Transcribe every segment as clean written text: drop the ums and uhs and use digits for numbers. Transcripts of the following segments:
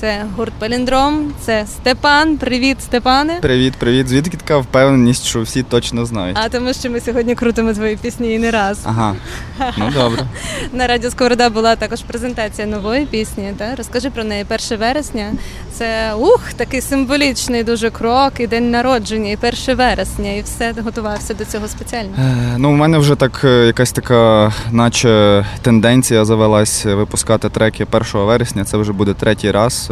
Це гурт «Паліндром», це Степан. Привіт, Степане. Привіт, привіт. Звідки така впевненість, що всі точно знають? А тому, що ми сьогодні крутимо твої пісні і не раз. Ага, ну добре. На Радіо Сковорода була також презентація нової пісні. Так? Розкажи про неї. 1 вересня. Це такий символічний дуже крок, і день народження, і 1 вересня, і все, готувався до цього спеціально. У мене вже так якась така, наче тенденція завелась випускати треки 1 вересня. Це вже буде 3-й раз.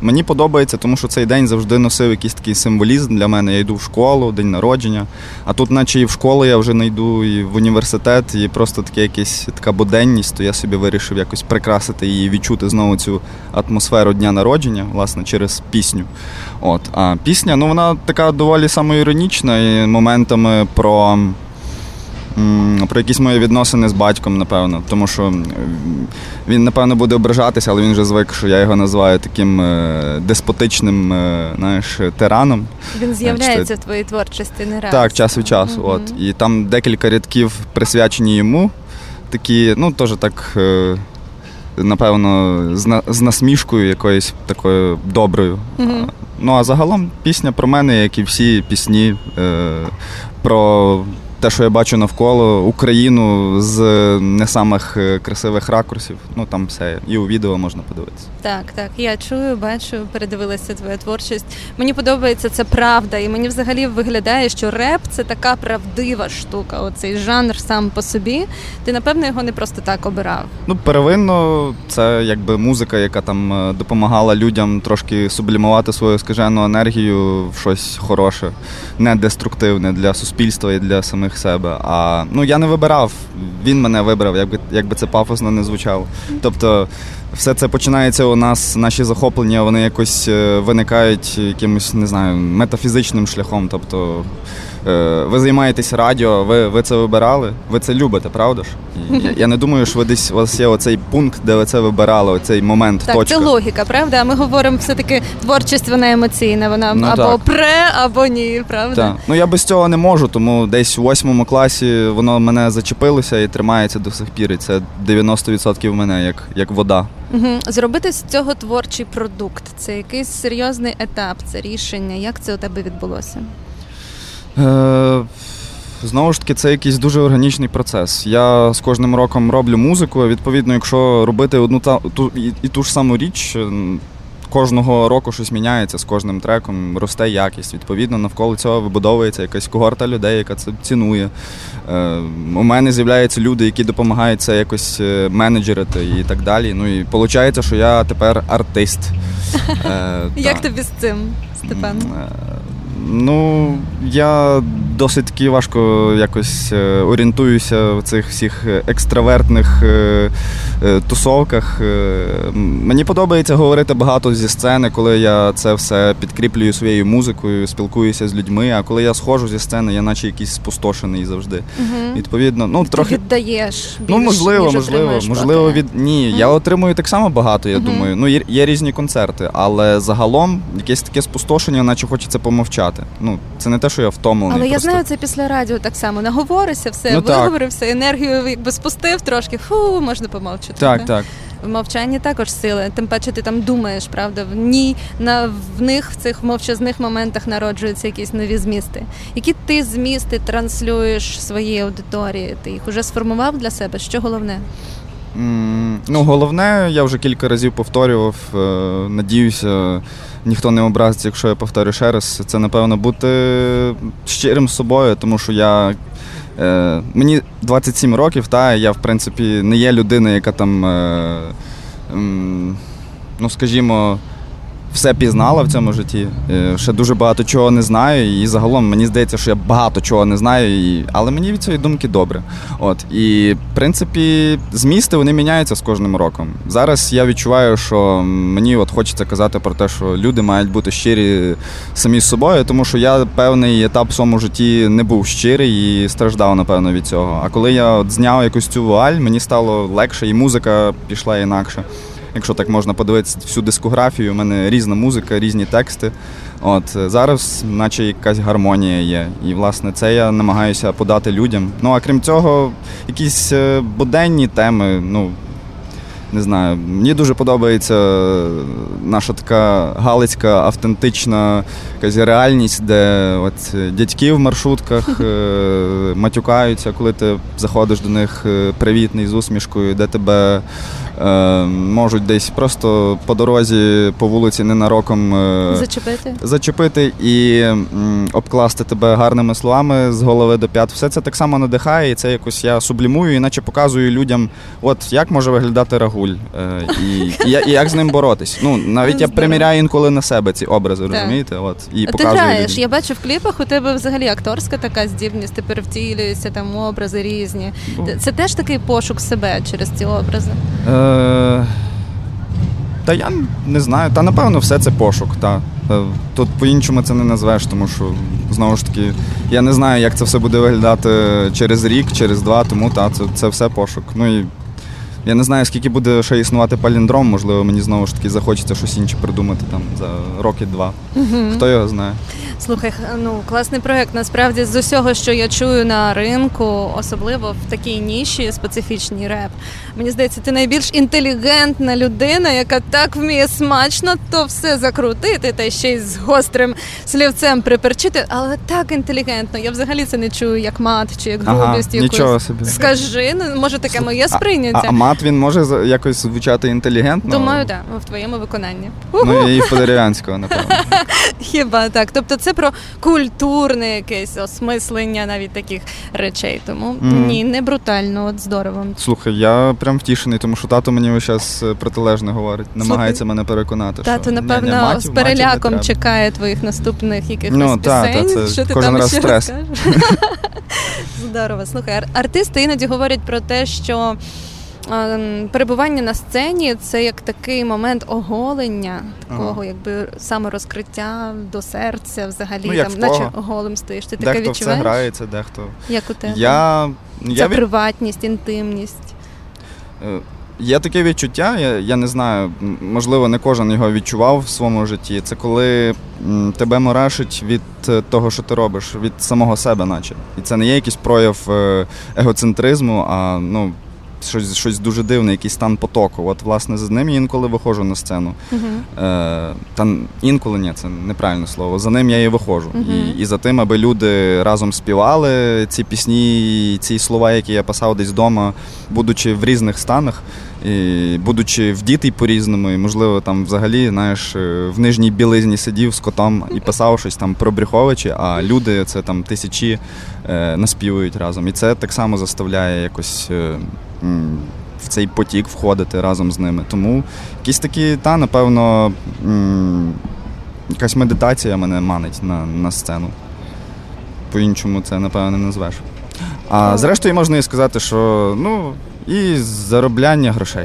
Мені подобається, тому що цей день завжди носив якийсь такий символізм для мене. Я йду в школу, день народження, а тут наче і в школу я вже не йду, і в університет, і просто така буденність, то я собі вирішив якось прикрасити її, відчути знову цю атмосферу дня народження, власне, через пісню. А пісня, вона така доволі самоіронічна, і моментами про якісь мої відносини з батьком, напевно, тому що він, напевно, буде ображатися, але він вже звик, що я його називаю таким деспотичним, тираном. Він з'являється в твоїй творчості не раз. Так, час від часу. Угу. І там декілька рядків присвячені йому, такі, теж так, напевно, з насмішкою якоюсь такою доброю. Угу. А загалом пісня про мене, як і всі пісні, про те, що я бачу навколо, Україну з не самих красивих ракурсів. Там все, і у відео можна подивитися. Так, я чую, бачу, передивилася твоя творчість. Мені подобається, це правда, і мені взагалі виглядає, що реп – це така правдива штука, оцей жанр сам по собі. Ти, напевно, його не просто так обирав. Первинно, це якби музика, яка там допомагала людям трошки сублімувати свою скажену енергію в щось хороше, не деструктивне для суспільства і для самих себе. Я не вибирав, він мене вибрав, як би це пафосно не звучало. Тобто все це починається у нас, наші захоплення, вони якось виникають якимось, не знаю, метафізичним шляхом. Тобто ви займаєтесь радіо, ви це вибирали, ви це любите, правда ж? Я не думаю, що у вас є оцей пункт, де ви це вибирали, оцей момент, точка. Так, це логіка, правда? А ми говоримо все-таки, творчість, вона емоційна, вона або пре, або ні, правда? Так. Я без цього не можу, тому десь у 8 класі воно мене зачепилося і тримається до сих пір, і це 90% мене, як вода. Зробити з цього творчий продукт, це якийсь серйозний етап, це рішення. Як це у тебе відбулося? Знову ж таки, це якийсь дуже органічний процес. Я з кожним роком роблю музику, відповідно, якщо робити одну і ту ж саму річ, кожного року щось міняється, з кожним треком росте якість. Відповідно, навколо цього вибудовується якась когорта людей, яка це цінує. У мене з'являються люди, які допомагають це якось менеджерити і так далі. І виходить, що я тепер артист. Як тобі з цим, Степан? Я досить таки важко якось орієнтуюся в цих всіх екстравертних тусовках. Мені подобається говорити багато зі сцени, коли я це все підкріплюю своєю музикою, спілкуюся з людьми, а коли я схожу зі сцени, я наче якийсь спустошений завжди. Відповідно, трохи... Ти віддаєш більше, ніж отримаєш. Можливо, ні, я отримую так само багато, я думаю. Є різні концерти, але загалом якесь таке спустошення, наче хочеться помовчати. Це не те, що я втомлений. Але я знаю, це після радіо так само. Наговорився, все, виговорився, енергію якби спустив трошки, можна помовчати. Так. В мовчанні також сили, тим паче ти там думаєш, правда? В них, в цих мовчазних моментах народжуються якісь нові змісти. Які ти змісти транслюєш своїй аудиторії? Ти їх уже сформував для себе? Що головне? Головне, я вже кілька разів повторював, надіюся, ніхто не образиться, якщо я повторю ще раз, це, напевно, бути щирим з собою, тому що мені 27 років, я, в принципі, не є людина, яка там, скажімо, все пізнала в цьому житті, ще дуже багато чого не знаю, і загалом мені здається, що я багато чого не знаю, але мені від цієї думки добре. І, в принципі, змісти, вони міняються з кожним роком. Зараз я відчуваю, що мені хочеться казати про те, що люди мають бути щирі самі з собою, тому що я певний етап в своєму житті не був щирий і страждав, напевно, від цього. А коли я зняв якусь цю вуаль, мені стало легше, і музика пішла інакше. Якщо так можна подивитися всю дискографію, у мене різна музика, різні тексти. Зараз наче якась гармонія є. І, власне, це я намагаюся подати людям. А крім цього, якісь буденні теми, не знаю, мені дуже подобається наша така галицька, автентична якась реальність, де от дядьки в маршрутках матюкаються, коли ти заходиш до них привітний, з усмішкою, де тебе можуть десь просто по дорозі, по вулиці ненароком зачепити і обкласти тебе гарними словами з голови до п'ят. Все це так само надихає, і це якось я сублімую, іначе показую людям, от як може виглядати Рагуль і як з ним боротись. Ну, навіть я приміряю інколи на себе ці образи, розумієте? От, і показую. Ти граєш, я бачу в кліпах, у тебе взагалі акторська така здібність, ти перевтілюєшся, там образи різні. Це теж такий пошук себе через ці образи? Та я не знаю. Та, напевно, все це пошук, та. Тут по-іншому це не назвеш, тому що, знову ж таки, я не знаю, як це все буде виглядати через рік, через два, тому та, це все пошук. Ну, і я не знаю, скільки буде ще існувати паліндром, можливо, мені знову ж таки захочеться щось інше придумати там за роки-два. Хто його знає. Слухай, ну класний проєкт. Насправді, з усього, що я чую на ринку, особливо в такій ніші, специфічній реп, мені здається, ти найбільш інтелігентна людина, яка так вміє смачно то все закрутити та ще й з гострим слівцем приперчити, але так інтелігентно. Я взагалі це не чую як мат чи як грубість якусь. Скажи, може таке моє сприйняття. Він може якось звучати інтелігентно? Думаю, так. В твоєму виконанні. Ну, і в Подорів'янського, напевно. Хіба так. Тобто це про культурне якесь осмислення навіть таких речей. Тому ні, не брутально, от здорово. Слухай, я прям втішений, тому що тато мені зараз протилежне говорить. Намагається мене переконати. Тато, напевно, з переляком чекає твоїх наступних якихось пісень. Що ти там ще розкажеш? Здорово. Слухай, артисти іноді говорять про те, що перебування на сцені – це як такий момент оголення, такого якби саморозкриття до серця взагалі, ну, там, наче голим стоїш. Ти таке відчуваєш? Дехто в це грається, дехто. Як у тебе? Це приватність, інтимність. Є таке відчуття, я не знаю, можливо, не кожен його відчував в своєму житті. Це коли тебе мурашить від того, що ти робиш, від самого себе наче. І це не є якийсь прояв егоцентризму, а, ну, щось дуже дивне, якийсь стан потоку. От, власне, за ним я інколи виходжу на сцену. Інколи, ні, це неправильне слово. За ним я і виходжу. І за тим, аби люди разом співали ці пісні, ці слова, які я писав десь вдома, будучи в різних станах, і будучи вдітий по-різному, і, можливо, там взагалі, знаєш, в нижній білизні сидів з котом і писав щось там про Бреховичі, а люди, це там тисячі, наспівують разом. І це так само заставляє якось в цей потік входити разом з ними. Тому якісь такі, напевно, якась медитація мене манить на сцену. По-іншому це, напевно, не назвеш. А зрештою можна і сказати, що, ну, і заробляння грошей.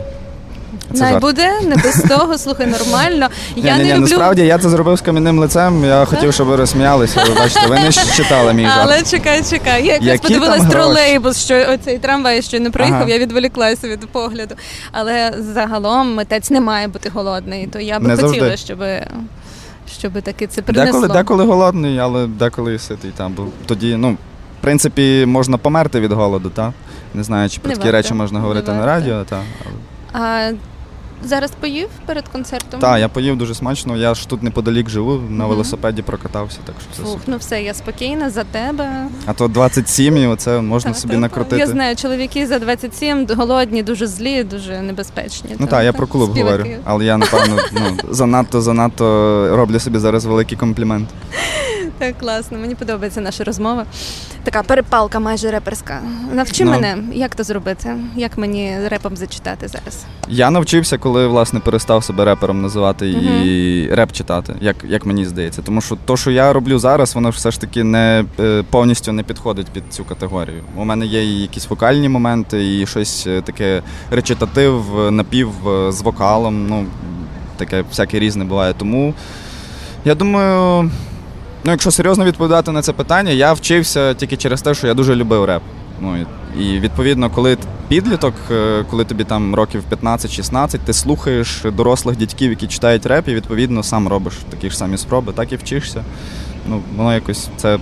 Най буде, не без того, слухай, нормально. Я не люблю... Насправді, я це зробив з кам'яним лицем, я хотів, щоб ви розсміялися, ви бачите, ви не читали мій жарт. Але чекай, я якось подивилась тролейбус, що оцей трамвай ще не проїхав, я відволіклася від погляду. Але загалом митець не має бути голодний, то я би хотіла, щоб таки це принесло. Деколи голодний, але деколи і ситий там був. Тоді, ну, в принципі, можна померти від голоду, так? Не знаю, чи про такі речі можна говорити на радіо, так? А зараз поїв перед концертом? Так, я поїв дуже смачно. Я ж тут неподалік живу, на велосипеді прокатався, так що все. Ну все, я спокійна за тебе. А то 27, і оце можна собі накрутити. Я знаю, чоловіки за 27 голодні, дуже злі, дуже небезпечні. Ну так, я про клуб говорю, але я, напевно, занадто роблю собі зараз великий комплімент. Так, класно, мені подобається наша розмова. Така перепалка майже реперська. Навчи мене, як то зробити? Як мені репом зачитати зараз? Я навчився, коли, власне, перестав себе репером називати і реп читати, як мені здається. Тому що те, що я роблю зараз, воно все ж таки повністю не підходить під цю категорію. У мене є і якісь вокальні моменти, і щось таке речитатив, напів з вокалом. Ну, таке всяке різне буває. Тому, я думаю... Ну, якщо серйозно відповідати на це питання, я вчився тільки через те, що я дуже любив реп. Ну, і, відповідно, коли підліток, коли тобі там років 15-16, ти слухаєш дорослих дядьків, які читають реп, і, відповідно, сам робиш такі ж самі спроби, так і вчишся. Ну, воно якось, це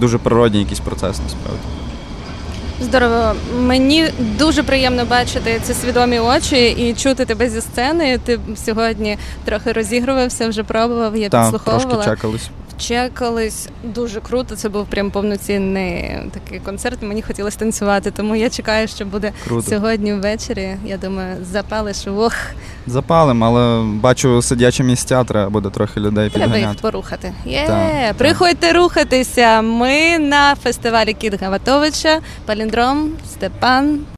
дуже природній якийсь процес, насправді. Здорово. Мені дуже приємно бачити ці свідомі очі і чути тебе зі сцени. Ти сьогодні трохи розігрувався, вже пробував, я підслуховувала. Так, трошки чекались. Чекались. Дуже круто. Це був прям повноцінний такий концерт. Мені хотілося танцювати, тому я чекаю, що буде круто сьогодні ввечері. Я думаю, запалиш вух. Запалим, але бачу сидячі місця, треба буде трохи людей підганяти. Треба їх порухати. Є, приходьте рухатися. Ми на фестивалі Кід Гаватовича. Паліндром, Степан.